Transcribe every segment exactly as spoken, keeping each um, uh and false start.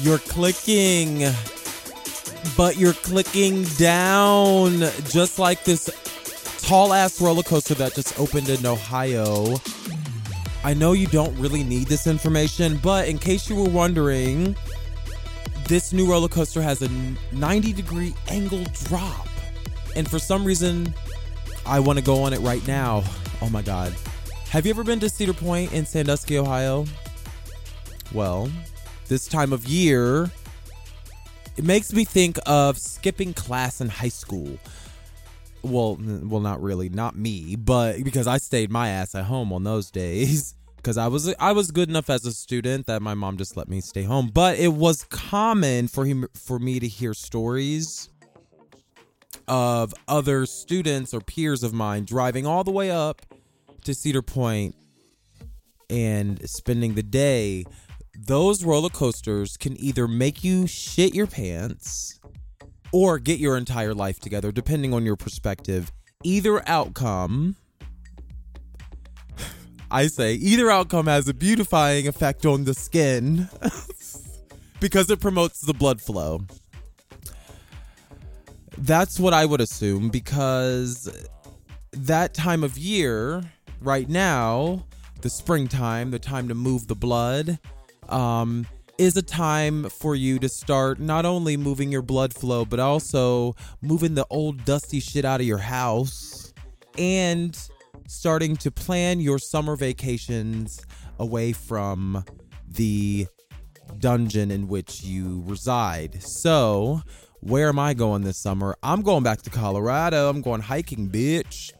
You're clicking, but you're clicking down, just like this tall-ass roller coaster that just opened in Ohio. I know you don't really need this information, but in case you were wondering, this new roller coaster has a ninety-degree angle drop. And for some reason, I want to go on it right now. Oh, my God. Have you ever been to Cedar Point in Sandusky, Ohio? Well, this time of year, it makes me think of skipping class in high school. Well, well, not really, not me, but because I stayed my ass at home on those days because I was I was good enough as a student that my mom just let me stay home. But it was common for him for me to hear stories of other students or peers of mine driving all the way up to Cedar Point and spending the day. Those roller coasters can either make you shit your pants or get your entire life together, depending on your perspective. Either outcome, I say, either outcome has a beautifying effect on the skin because it promotes the blood flow. That's what I would assume, because that time of year right now, the springtime, the time to move the blood, Um, is a time for you to start not only moving your blood flow, but also moving the old dusty shit out of your house and starting to plan your summer vacations away from the dungeon in which you reside. So where am I going this summer? I'm going back to Colorado. I'm going hiking, bitch.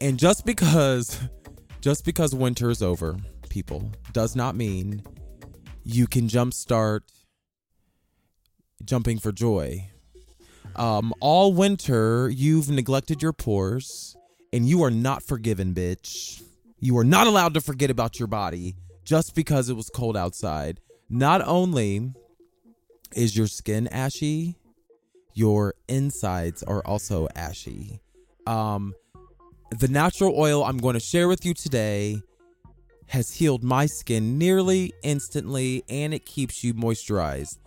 And just because, just because winter is over, people, does not mean you can jumpstart jumping for joy. Um, all winter, you've neglected your pores, and you are not forgiven, bitch. You are not allowed to forget about your body just because it was cold outside. Not only is your skin ashy, your insides are also ashy. Um, the natural oil I'm going to share with you today has healed my skin nearly instantly, and it keeps you moisturized.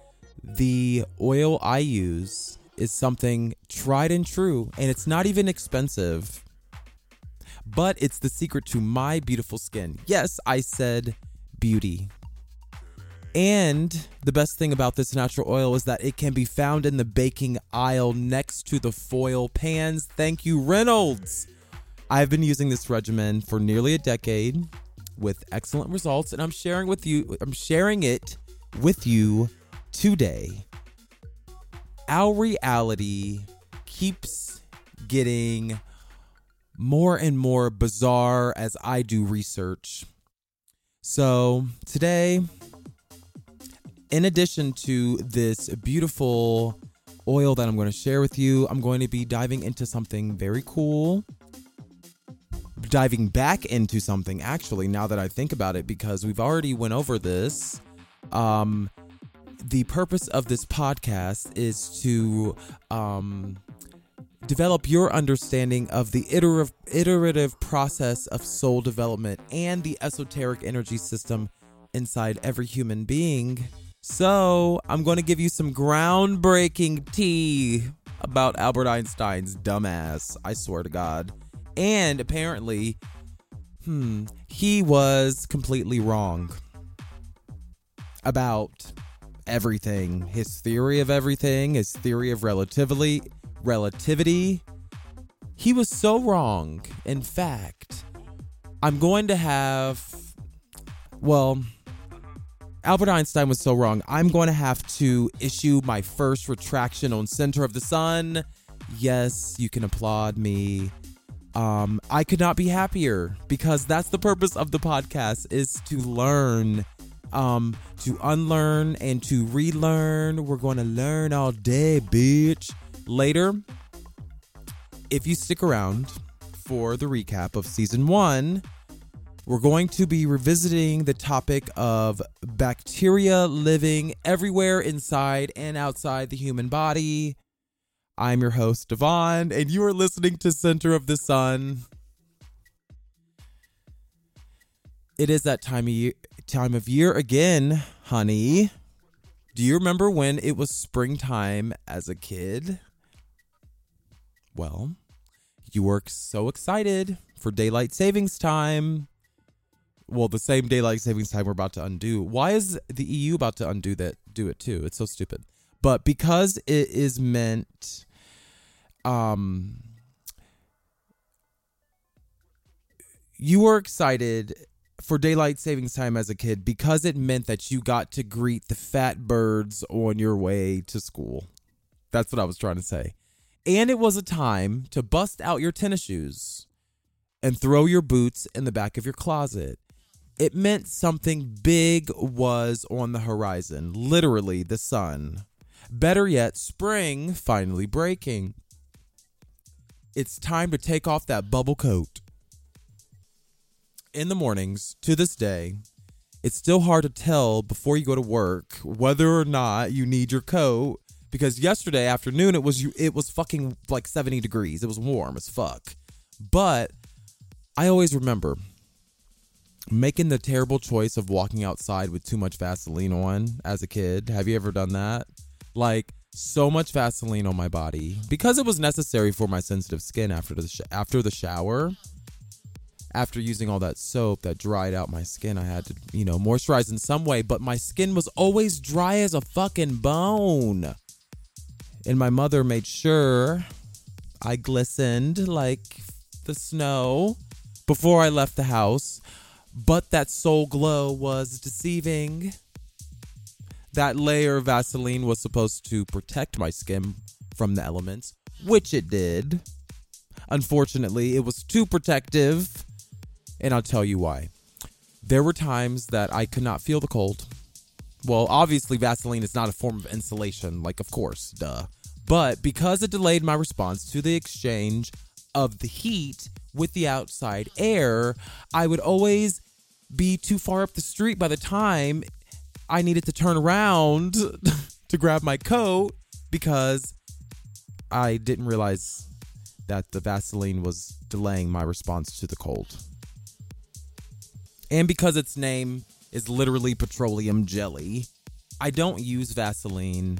The oil I use is something tried and true, and it's not even expensive, but it's the secret to my beautiful skin. Yes, I said beauty. And the best thing about this natural oil is that it can be found in the baking aisle next to the foil pans. Thank you, Reynolds. I've been using this regimen for nearly a decade with excellent results, and I'm sharing with you I'm sharing it with you today. Our reality keeps getting more and more bizarre as I do research. So today, in addition to this beautiful oil that I'm going to share with you, I'm going to be diving into something very cool diving back into something, actually, now that I think about it, because we've already went over this. Um, the purpose of this podcast is to um, develop your understanding of the iterative, iterative process of soul development and the esoteric energy system inside every human being. So I'm going to give you some groundbreaking tea about Albert Einstein's dumbass. I swear to God. And apparently, hmm, he was completely wrong about everything. His theory of everything, his theory of relativity, relativity. He was so wrong. In fact, I'm going to have, well, Albert Einstein was so wrong. I'm going to have to issue my first retraction on Center of the Sun. Yes, you can applaud me. Um, I could not be happier, because that's the purpose of the podcast, is to learn, um, to unlearn and to relearn. We're going to learn all day, bitch. Later, if you stick around for the recap of season one, we're going to be revisiting the topic of bacteria living everywhere inside and outside the human body. I'm your host, Devon, and you are listening to Center of the Sun. It is that time of year, time of year again, honey. Do you remember when it was springtime as a kid? Well, you were so excited for daylight savings time. Well, the same daylight savings time we're about to undo. Why is the E U about to undo that? Do it too. It's so stupid. But because it is meant, um, you were excited for daylight savings time as a kid because it meant that you got to greet the fat birds on your way to school. That's what I was trying to say. And it was a time to bust out your tennis shoes and throw your boots in the back of your closet. It meant something big was on the horizon, literally the sun. Better yet, spring finally breaking. It's time to take off that bubble coat. In the mornings, to this day, it's still hard to tell before you go to work whether or not you need your coat, because yesterday afternoon it was it was fucking like seventy degrees. It was warm as fuck. But I always remember making the terrible choice of walking outside with too much Vaseline on as a kid. Have you ever done that? Like, so much Vaseline on my body because it was necessary for my sensitive skin after the sh- after the shower. After using all that soap that dried out my skin, I had to, you know, moisturize in some way. But my skin was always dry as a fucking bone. And my mother made sure I glistened like the snow before I left the house. But that soul glow was deceiving. That layer of Vaseline was supposed to protect my skin from the elements, which it did. Unfortunately, it was too protective, and I'll tell you why. There were times that I could not feel the cold. Well, obviously, Vaseline is not a form of insulation, like, of course, duh. But because it delayed my response to the exchange of the heat with the outside air, I would always be too far up the street by the time I needed to turn around to grab my coat, because I didn't realize that the Vaseline was delaying my response to the cold. And because its name is literally petroleum jelly, I don't use Vaseline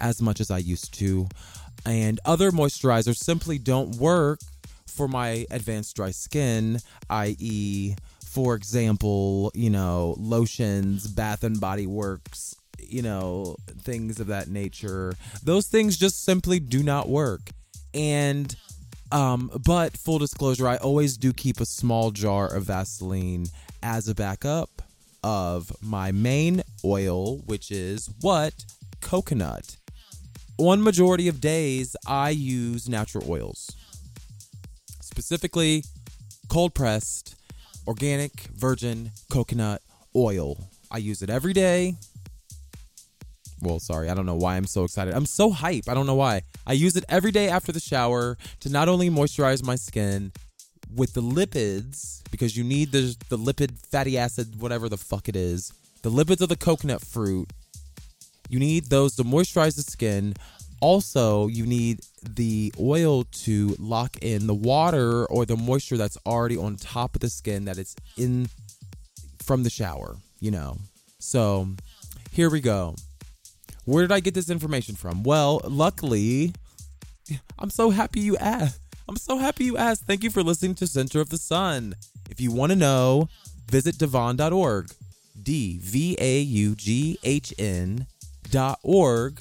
as much as I used to, and other moisturizers simply don't work for my advanced dry skin, that is, for example, you know, lotions, Bath and Body Works, you know, things of that nature. Those things just simply do not work. And, um, but full disclosure, I always do keep a small jar of Vaseline as a backup of my main oil, which is what? Coconut. On majority of days, I use natural oils. Specifically, cold-pressed organic virgin coconut oil. I use it every day. Well, sorry, I don't know why I'm so excited. I'm so hype. I don't know why. I use it every day after the shower to not only moisturize my skin, With the lipids, because you need the the lipid fatty acid, whatever the fuck it is, the lipids of the coconut fruit, you need those to moisturize the skin. Also, you need the oil to lock in the water or the moisture that's already on top of the skin that it's in from the shower, you know. So here we go. Where did I get this information from? Well, luckily, I'm so happy you asked. I'm so happy you asked. Thank you for listening to Center of the Sun. If you want to know, visit Devon dot org. D V A U G H N dot org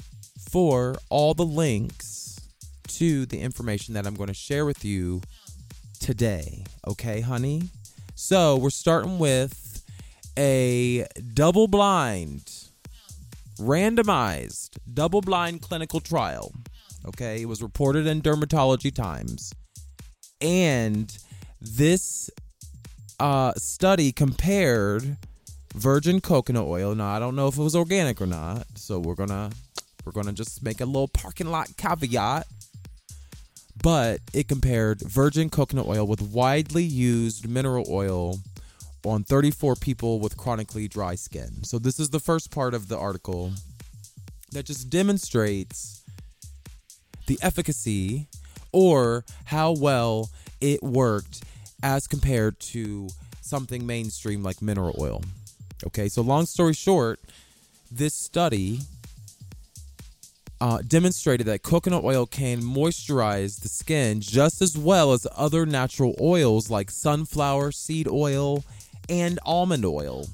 for all the links to the information that I'm going to share with you today. Okay, honey? So we're starting with a double-blind, randomized, double-blind clinical trial. Okay, it was reported in Dermatology Times. And this uh, study compared virgin coconut oil. Now, I don't know if it was organic or not, so we're gonna we're gonna just make a little parking lot caveat. But it compared virgin coconut oil with widely used mineral oil on thirty-four people with chronically dry skin. So this is the first part of the article that just demonstrates the efficacy or how well it worked as compared to something mainstream like mineral oil. Okay, so long story short, this study uh, demonstrated that coconut oil can moisturize the skin just as well as other natural oils like sunflower seed oil and almond oil.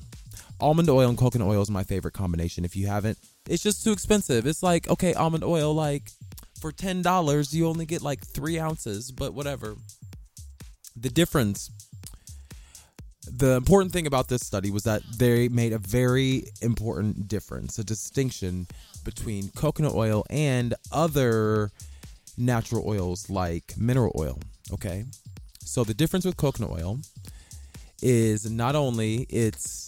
Almond oil and coconut oil is my favorite combination. If you haven't, it's just too expensive. It's like, okay, almond oil, like for ten dollars, you only get like three ounces, but whatever. The difference, the important thing about this study was that they made a very important difference, a distinction between coconut oil and other natural oils like mineral oil, okay? So the difference with coconut oil is not only its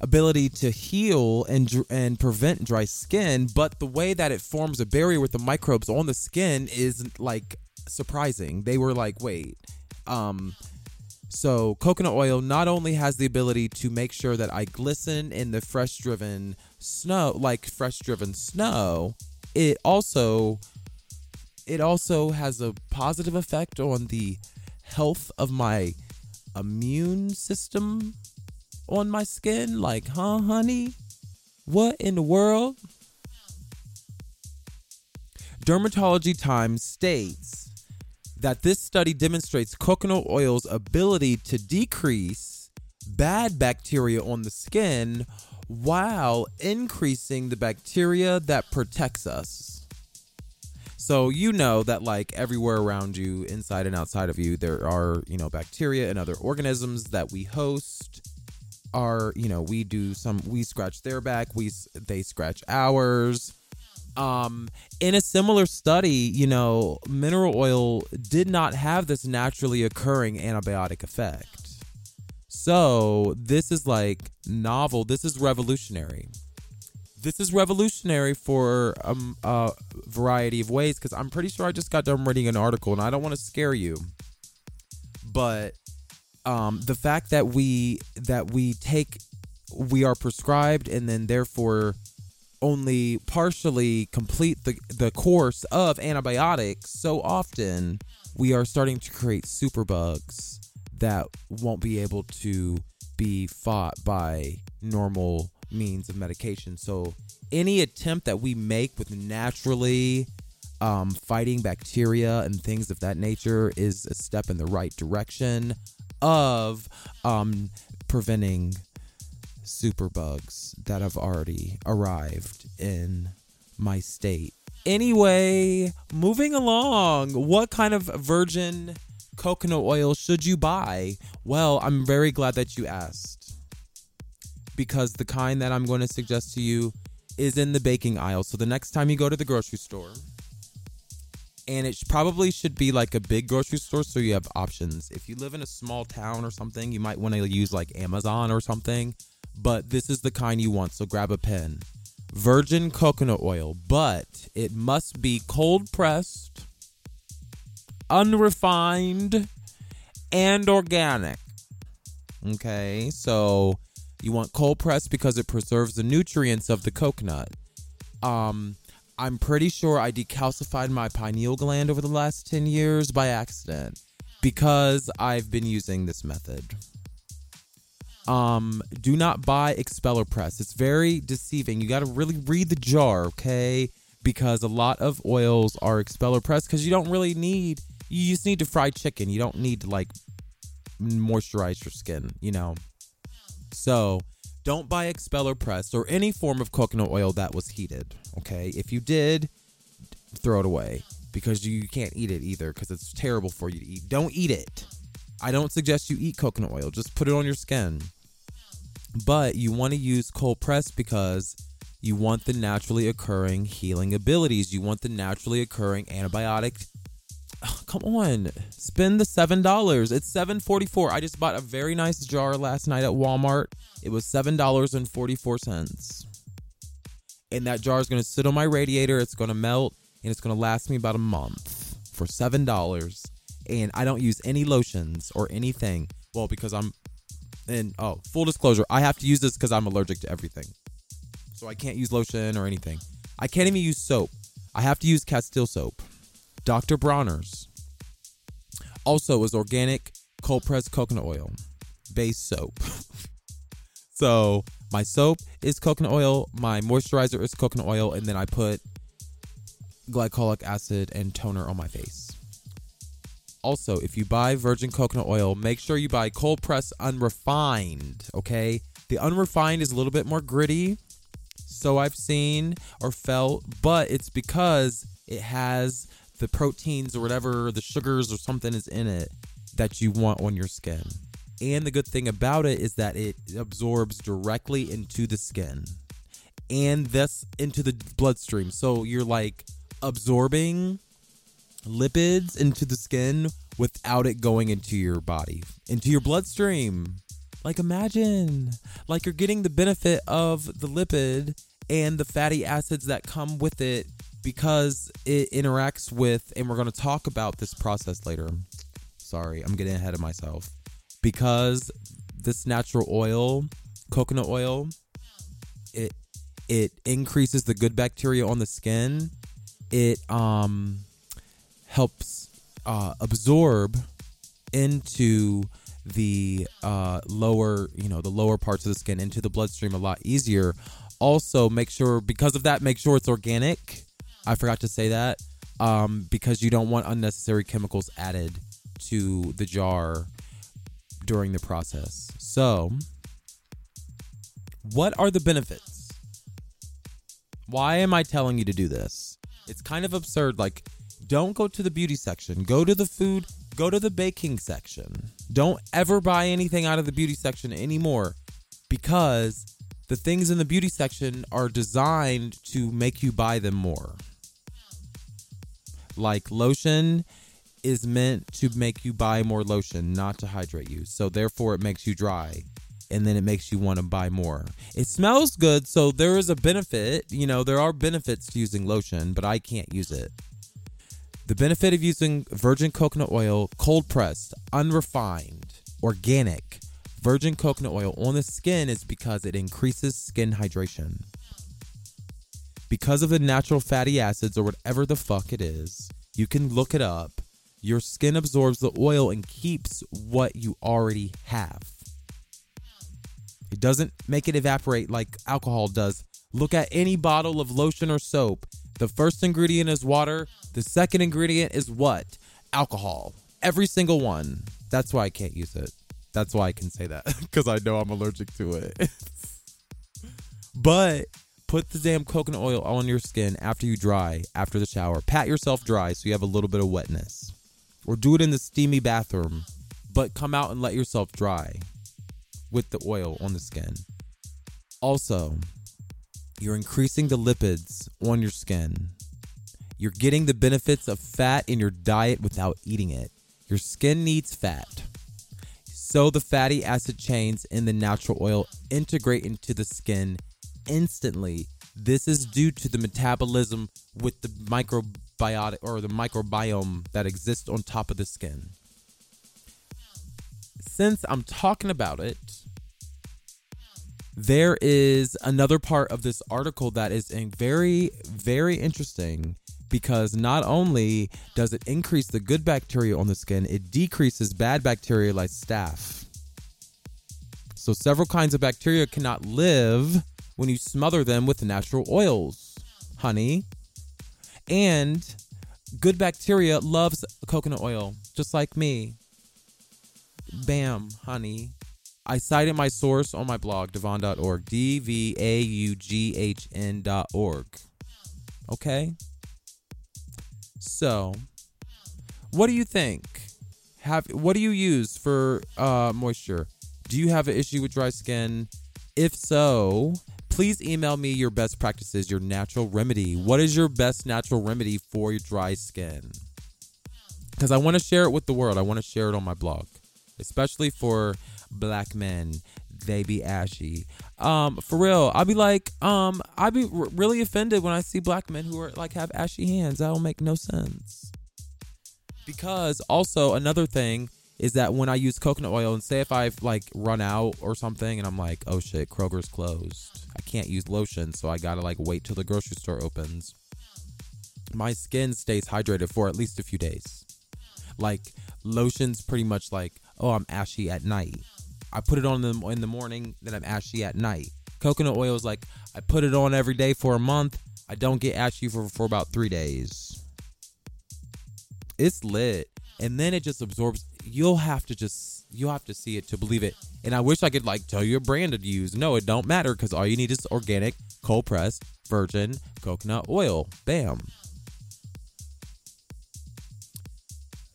ability to heal and and prevent dry skin, but the way that it forms a barrier with the microbes on the skin is like surprising. They were like, wait, um, so coconut oil not only has the ability to make sure that I glisten in the fresh driven snow, like fresh driven snow, it also it also has a positive effect on the health of my immune system. On my skin, like, huh, honey? What in the world? Dermatology Times states that this study demonstrates coconut oil's ability to decrease bad bacteria on the skin while increasing the bacteria that protects us. So you know that, like, everywhere around you, inside and outside of you, there are, you know, bacteria and other organisms that we host. Are, you know, we do some, we scratch their back, we they scratch ours. Um, in a similar study, you know, mineral oil did not have this naturally occurring antibiotic effect. So this is like novel. This is revolutionary. This is revolutionary for um, a variety of ways, because I'm pretty sure I just got done reading an article and I don't want to scare you, but Um, the fact that we that we take, we are prescribed and then therefore only partially complete the, the course of antibiotics so often, we are starting to create superbugs that won't be able to be fought by normal means of medication. So any attempt that we make with naturally um, fighting bacteria and things of that nature is a step in the right direction of um, preventing superbugs that have already arrived in my state. Anyway, moving along, what kind of virgin coconut oil should you buy? Well, I'm very glad that you asked, because the kind that I'm going to suggest to you is in the baking aisle. So the next time you go to the grocery store, and it probably should be like a big grocery store so you have options. If you live in a small town or something, you might want to use like Amazon or something. But this is the kind you want, so grab a pen. Virgin coconut oil, but it must be cold pressed, unrefined, and organic. Okay, so you want cold pressed because it preserves the nutrients of the coconut. Um, I'm pretty sure I decalcified my pineal gland over the last ten years by accident because I've been using this method. Um, do not buy expeller press. It's very deceiving. You got to really read the jar, okay? Because a lot of oils are expeller press because you don't really need, you just need to fry chicken. You don't need to like moisturize your skin, you know? So don't buy expeller press or any form of coconut oil that was heated, okay? If you did, throw it away because you can't eat it either because it's terrible for you to eat. Don't eat it. I don't suggest you eat coconut oil. Just put it on your skin. But you want to use cold press because you want the naturally occurring healing abilities. You want the naturally occurring antibiotic. Oh, come on. Spend the seven dollars. It's seven forty-four. I just bought a very nice jar last night at Walmart. It was seven dollars and forty-four cents. And that jar is going to sit on my radiator. It's going to melt and it's going to last me about a month for seven dollars. And I don't use any lotions or anything. Well, because I'm, and oh, full disclosure, I have to use this because I'm allergic to everything. So I can't use lotion or anything. I can't even use soap. I have to use Castile soap. Doctor Bronner's also is organic cold pressed coconut oil based soap. So my soap is coconut oil, my moisturizer is coconut oil, and then I put glycolic acid and toner on my face. Also, if you buy virgin coconut oil, make sure you buy cold pressed unrefined, okay? The unrefined is a little bit more gritty, so I've seen or felt, but it's because it has the proteins or whatever, the sugars or something is in it that you want on your skin. And the good thing about it is that it absorbs directly into the skin and thus into the bloodstream. So you're like absorbing lipids into the skin without it going into your body, into your bloodstream. Like imagine, like you're getting the benefit of the lipid and the fatty acids that come with it because it interacts with, and we're going to talk about this process later. Sorry, I'm getting ahead of myself. Because this natural oil, coconut oil, it it increases the good bacteria on the skin. It um helps uh, absorb into the uh, lower, you know, the lower parts of the skin into the bloodstream a lot easier. Also, make sure because of that, make sure it's organic. I forgot to say that um, because you don't want unnecessary chemicals added to the jar during the process. So, what are the benefits? Why am I telling you to do this? It's kind of absurd, like. Don't go to the beauty section. Go to the food. Go to the baking section. Don't ever buy anything out of the beauty section anymore because the things in the beauty section are designed to make you buy them more. Like lotion is meant to make you buy more lotion, not to hydrate you. So therefore it makes you dry and then it makes you want to buy more. It smells good, so there is a benefit. You know, there are benefits to using lotion, but I can't use it. The benefit of using virgin coconut oil, cold pressed, unrefined, organic virgin coconut oil on the skin is because it increases skin hydration. Because of the natural fatty acids or whatever the fuck it is, you can look it up. Your skin absorbs the oil and keeps what you already have. It doesn't make it evaporate like alcohol does. Look at any bottle of lotion or soap. The first ingredient is water. The second ingredient is what? Alcohol. Every single one. That's why I can't use it. That's why I can say that. Because I know I'm allergic to it. But put the damn coconut oil on your skin after you dry, after the shower. Pat yourself dry so you have a little bit of wetness. Or do it in the steamy bathroom. But come out and let yourself dry with the oil on the skin. Also, you're increasing the lipids on your skin. You're getting the benefits of fat in your diet without eating it. Your skin needs fat. So the fatty acid chains in the natural oil integrate into the skin instantly. This is due to the metabolism with the microbiota or the microbiome that exists on top of the skin. since I'm talking about it, there is another part of this article that is very, very interesting, because not only does it increase the good bacteria on the skin, it decreases bad bacteria like staph. So several kinds of bacteria cannot live when you smother them with natural oils, honey. And good bacteria loves coconut oil, just like me. Bam, honey. I cited my source on my blog, Devon dot org, D V A U G H N dot org. Okay? So, what do you think? Have What do you use for uh, moisture? Do you have an issue with dry skin? If so, please email me your best practices, your natural remedy. What is your best natural remedy for your dry skin? Because I want to share it with the world. I want to share it on my blog, especially for black men. They be ashy. Um, for real, I'll be like, um, I'll be r- really offended when I see black men who are like have ashy hands. That don't make no sense. Because also another thing is that when I use coconut oil, and say if I've like run out or something, and I'm like, oh shit, Kroger's closed. I can't use lotion, so I gotta like wait till the grocery store opens. My skin stays hydrated for at least a few days. Like lotion's pretty much like, oh, I'm ashy at night. I put it on them in the morning, then I'm ashy at night. Coconut oil is like, I put it on every day for a month. I don't get ashy for, for about three days. It's lit. And then it just absorbs. You'll have to just, you'll have to see it to believe it. And I wish I could like tell you a brand to use. No, it don't matter, because all you need is organic, cold pressed, virgin coconut oil. Bam.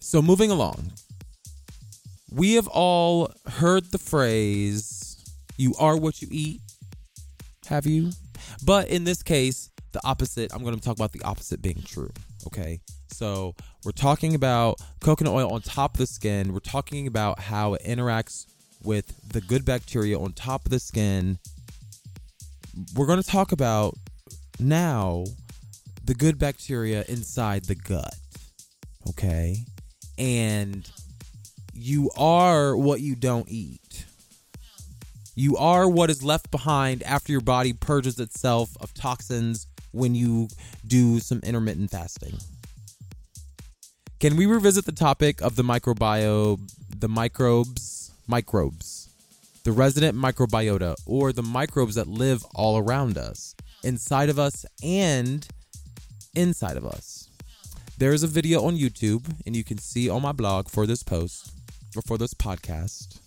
So moving along. We have all heard the phrase, you are what you eat. Have you? But in this case, the opposite. I'm going to talk about the opposite being true. Okay. So we're talking about coconut oil on top of the skin. We're talking about how it interacts with the good bacteria on top of the skin. We're going to talk about now the good bacteria inside the gut. Okay. And you are what you don't eat. You are what is left behind after your body purges itself of toxins when you do some intermittent fasting. Can we revisit the topic of the microbiome, the microbes, microbes, the resident microbiota, or the microbes that live all around us, inside of us and inside of us? There is a video on YouTube, and you can see on my blog for this post. Or for this podcast,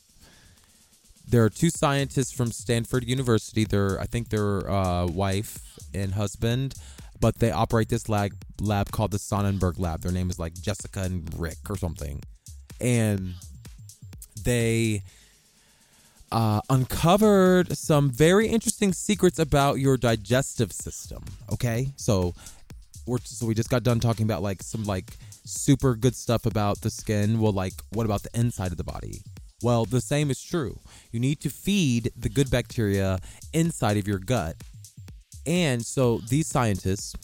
there are two scientists from Stanford University. They're, I think, their uh, wife and husband, but they operate this lab lab called the Sonnenberg Lab. Their name is like Jessica and Rick or something, and they uh, uncovered some very interesting secrets about your digestive system. Okay, so we're so we just got done talking about like some like. super good stuff about the skin. Well, like, what about the inside of the body? Well, the same is true. You need to feed the good bacteria inside of your gut. And so these scientists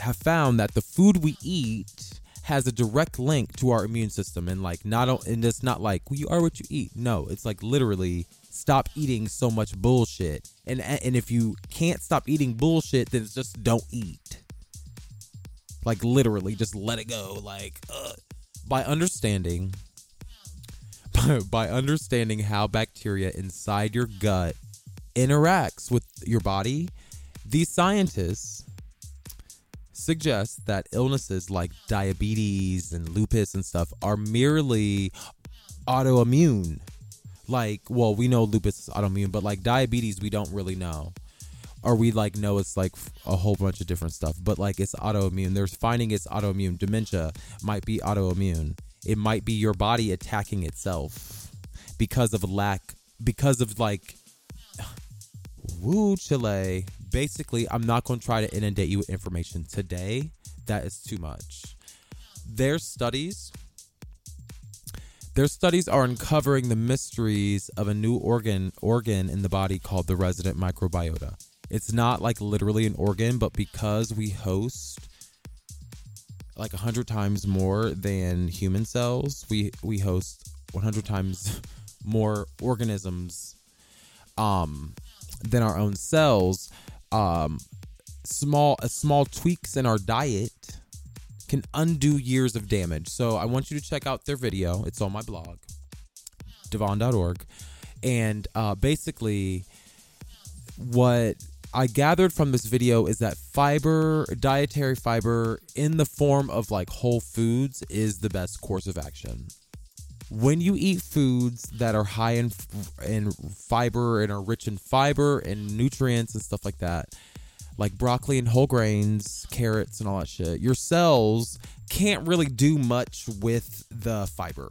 have found that the food we eat has a direct link to our immune system. And like, not, and it's not like, well, you are what you eat. No, it's like literally stop eating so much bullshit. And, and if you can't stop eating bullshit, then just don't eat. Like, literally, just let it go. Like, uh, by understanding, by, by understanding how bacteria inside your gut interacts with your body, these scientists suggest that illnesses like diabetes and lupus and stuff are merely autoimmune. Like, well, we know lupus is autoimmune, but like diabetes, we don't really know. Or we like know it's like a whole bunch of different stuff, but like it's autoimmune. They're finding it's autoimmune. Dementia might be autoimmune. It might be your body attacking itself because of lack, because of like, woo Chile. Basically, I'm not going to try to inundate you with information today. That is too much. Their studies, their studies are uncovering the mysteries of a new organ, organ in the body called the resident microbiota. It's not like literally an organ, but because we host like a hundred times more than human cells, we, we host one hundred times more organisms um, than our own cells, um, small uh, small tweaks in our diet can undo years of damage. So I want you to check out their video. It's on my blog, Devon dot org. And uh, basically what I gathered from this video is that fiber, dietary fiber in the form of like whole foods is the best course of action. When you eat foods that are high in in fiber and are rich in fiber and nutrients and stuff like that, like broccoli and whole grains, carrots and all that shit, your cells can't really do much with the fiber.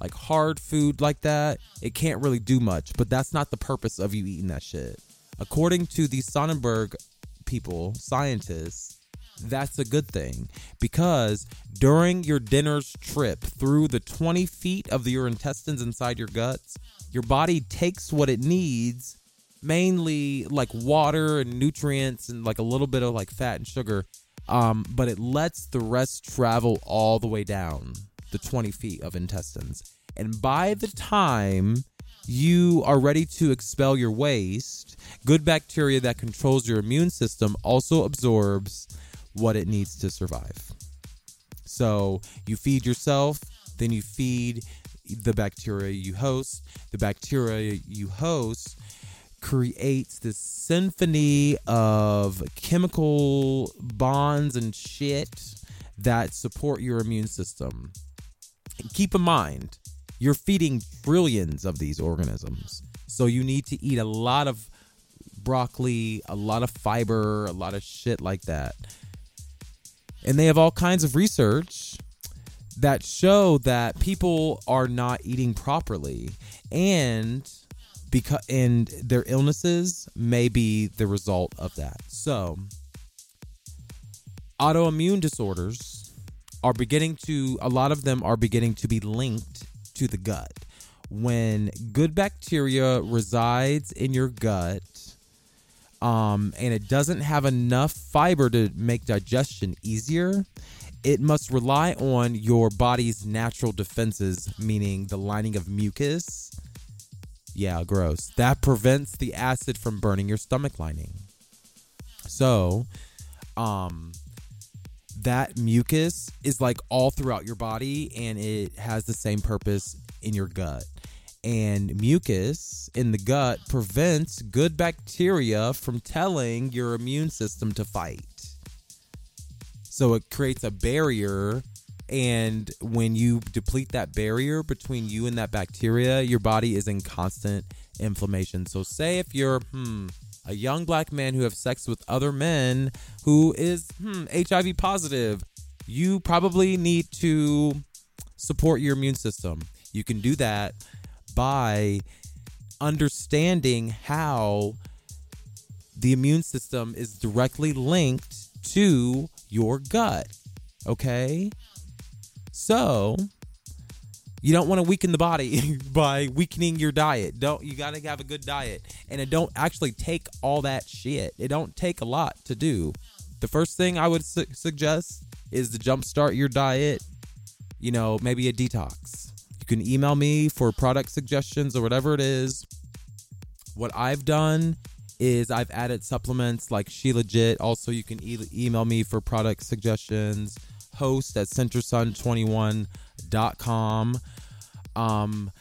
Like hard food like that, it can't really do much, but that's not the purpose of you eating that shit. According to the Sonnenberg people, scientists, that's a good thing because during your dinner's trip through the twenty feet of your intestines inside your guts, your body takes what it needs, mainly like water and nutrients and like a little bit of like fat and sugar, um, but it lets the rest travel all the way down the twenty feet of intestines. And by the time you are ready to expel your waste, good bacteria that controls your immune system also absorbs what it needs to survive. So you feed yourself, then you feed the bacteria you host. The bacteria you host creates this symphony of chemical bonds and shit that support your immune system. And keep in mind, you're feeding trillions of these organisms. So you need to eat a lot of broccoli, a lot of fiber, a lot of shit like that. And they have all kinds of research that show that people are not eating properly. And because and their illnesses may be the result of that. So autoimmune disorders are beginning to, a lot of them are beginning to be linked to the gut. When good bacteria resides in your gut, um, and it doesn't have enough fiber to make digestion easier, it must rely on your body's natural defenses, meaning the lining of mucus. Yeah, gross. That prevents the acid from burning your stomach lining. So, um, that mucus is like all throughout your body and it has the same purpose in your gut. And mucus in the gut prevents good bacteria from telling your immune system to fight. So it creates a barrier, and when you deplete that barrier between you and that bacteria, your body is in constant inflammation. So say if you're, hmm, a young black man who have sex with other men who is hmm, H I V positive, you probably need to support your immune system. You can do that by understanding how the immune system is directly linked to your gut. Okay? So you don't want to weaken the body by weakening your diet. Don't you got to have a good diet. And it don't actually take all that shit. It don't take a lot to do. The first thing I would su- suggest is to jumpstart your diet. You know, maybe a detox. You can email me for product suggestions or whatever it is. What I've done is I've added supplements like She Legit. Also, you can e- email me for product suggestions. Host at center sun twenty-one dot com. Um,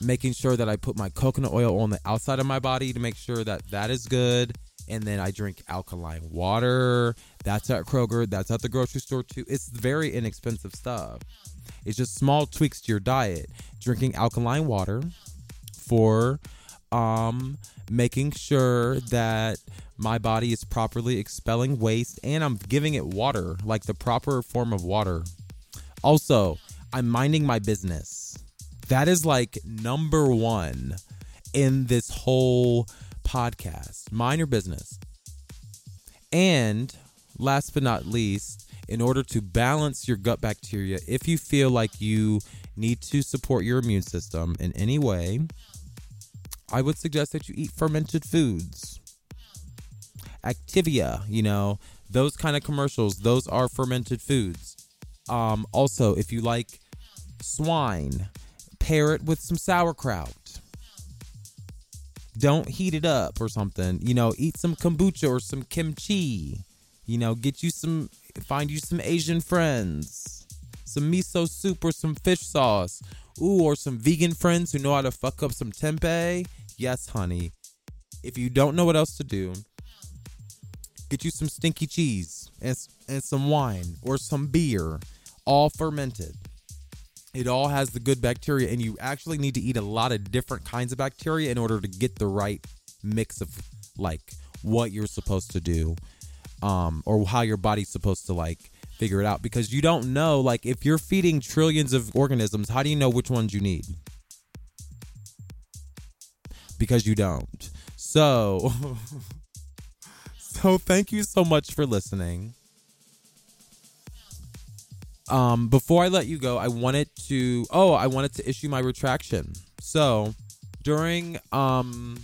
making sure that I put my coconut oil on the outside of my body to make sure that that is good. And then I drink alkaline water. That's at Kroger. That's at the grocery store too. It's very inexpensive stuff. It's just small tweaks to your diet. Drinking alkaline water for um, making sure that my body is properly expelling waste and I'm giving it water, like the proper form of water. Also, I'm minding my business. That is like number one in this whole podcast. Mind your business. And last but not least, in order to balance your gut bacteria, if you feel like you need to support your immune system in any way, I would suggest that you eat fermented foods. Activia, you know, those kind of commercials, those are fermented foods. Um, also, if you like swine, pair it with some sauerkraut. Don't heat it up or something. You know, eat some kombucha or some kimchi. You know, get you some, find you some Asian friends. Some miso soup or some fish sauce. Ooh, or some vegan friends who know how to fuck up some tempeh. Yes, honey. If you don't know what else to do, get you some stinky cheese and, and some wine or some beer. All fermented. It all has the good bacteria, and you actually need to eat a lot of different kinds of bacteria in order to get the right mix of like what you're supposed to do, um, or how your body's supposed to like figure it out, because you don't know, like if you're feeding trillions of organisms, how do you know which ones you need? Because you don't. So, so thank you so much for listening. Um, before I let you go, I wanted to, oh, I wanted to issue my retraction. So during, um,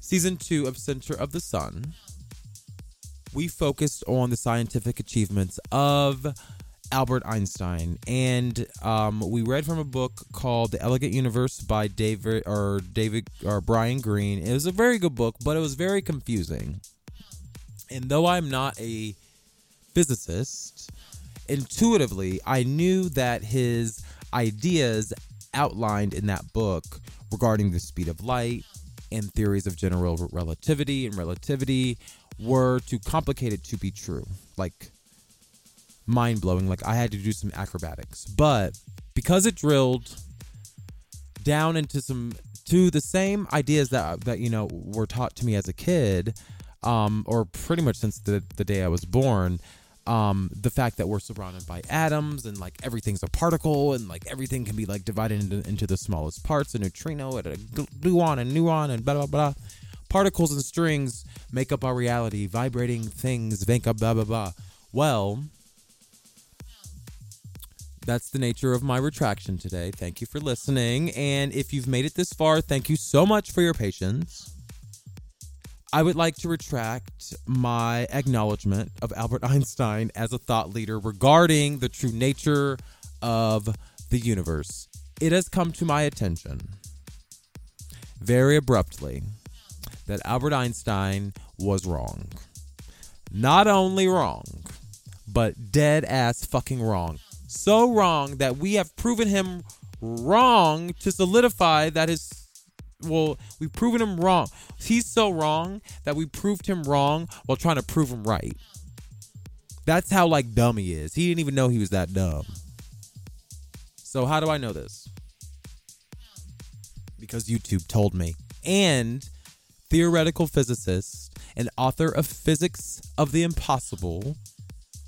season two of Center of the Sun, we focused on the scientific achievements of Albert Einstein. And, um, we read from a book called The Elegant Universe by David or David or Brian Greene. It was a very good book, but it was very confusing. And though I'm not a physicist, intuitively, I knew that his ideas outlined in that book regarding the speed of light and theories of general relativity and relativity were too complicated to be true, like mind-blowing. Like I had to do some acrobatics, but because it drilled down into some to the same ideas that that you know were taught to me as a kid, um, or pretty much since the, the day I was born. Um, the fact that we're surrounded by atoms and like everything's a particle and like everything can be like divided into, into the smallest parts, a neutrino and a gluon and neuron and blah, blah, blah. Particles and strings make up our reality. Vibrating things make up blah, blah, blah. Well, that's the nature of my retraction today. Thank you for listening. And if you've made it this far, thank you so much for your patience. I would like to retract my acknowledgement of Albert Einstein as a thought leader regarding the true nature of the universe. It has come to my attention very abruptly that Albert Einstein was wrong. Not only wrong, but dead ass fucking wrong. So wrong that we have proven him wrong to solidify that his Well, we've proven him wrong. He's so wrong that we proved him wrong while trying to prove him right. That's how, like, dumb he is. He didn't even know he was that dumb. So how do I know this? Because YouTube told me. And theoretical physicist and author of Physics of the Impossible,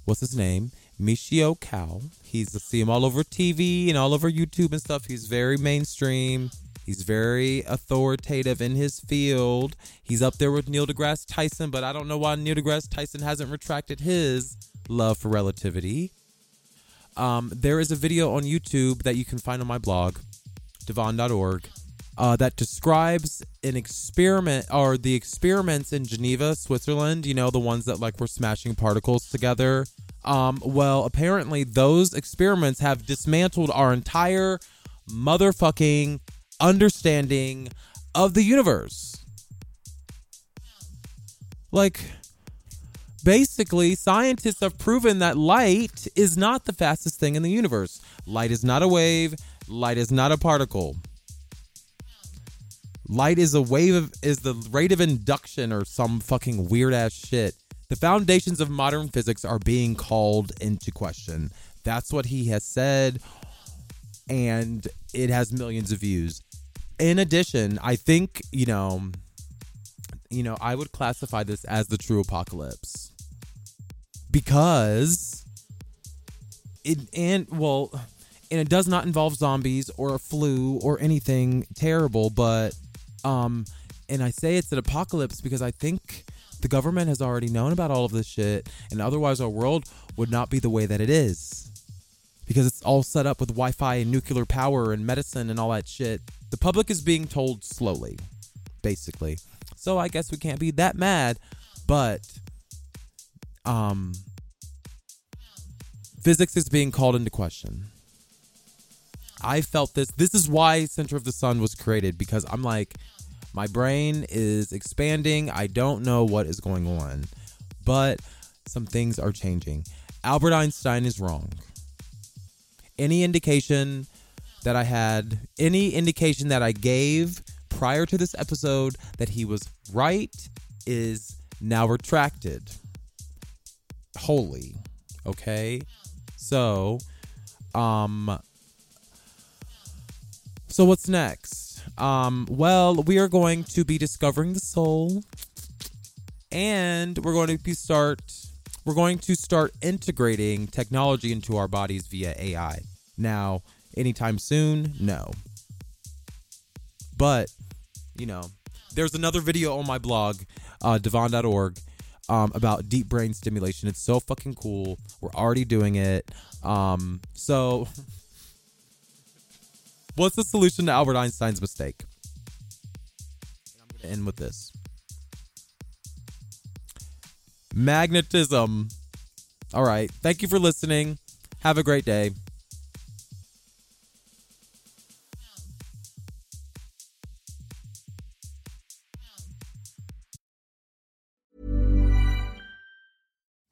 what's his name? Michio Kaku. He's, I see him all over T V and all over YouTube and stuff. He's very mainstream. He's very authoritative in his field. He's up there with Neil deGrasse Tyson, but I don't know why Neil deGrasse Tyson hasn't retracted his love for relativity. Um, there is a video on YouTube that you can find on my blog, Devon dot org, uh, that describes an experiment or the experiments in Geneva, Switzerland. You know, the ones that like were smashing particles together. Um, well, apparently those experiments have dismantled our entire motherfucking understanding of the universe. Like, basically, scientists have proven that light is not the fastest thing in the universe. Light is not a wave. Light is not a particle. Light is a wave of, is the rate of induction or some fucking weird ass shit. The foundations of modern physics are being called into question. That's what he has said. And it has millions of views. In addition, I think, you know, you know, I would classify this as the true apocalypse. Because it and well, and it does not involve zombies or a flu or anything terrible, but um and I say it's an apocalypse because I think the government has already known about all of this shit, and otherwise our world would not be the way that it is. Because it's all set up with Wi-Fi and nuclear power and medicine and all that shit. The public is being told slowly, basically. So I guess we can't be that mad. But um, physics is being called into question. I felt this. This is why Center of the Sun was created, because I'm like, my brain is expanding. I don't know what is going on, but some things are changing. Albert Einstein is wrong. Any indication that I had, any indication that I gave prior to this episode that he was right is now retracted. Wholly. Okay? So, um, so what's next? Um, well, we are going to be discovering the soul, and we're going to be start, we're going to start integrating technology into our bodies via A I. Now, anytime soon? No. But, you know, there's another video on my blog, uh, Devon dot org, um, about deep brain stimulation. It's so fucking cool. We're already doing it. Um, so, what's the solution to Albert Einstein's mistake? And I'm gonna end with this. Magnetism. All right. Thank you for listening. Have a great day.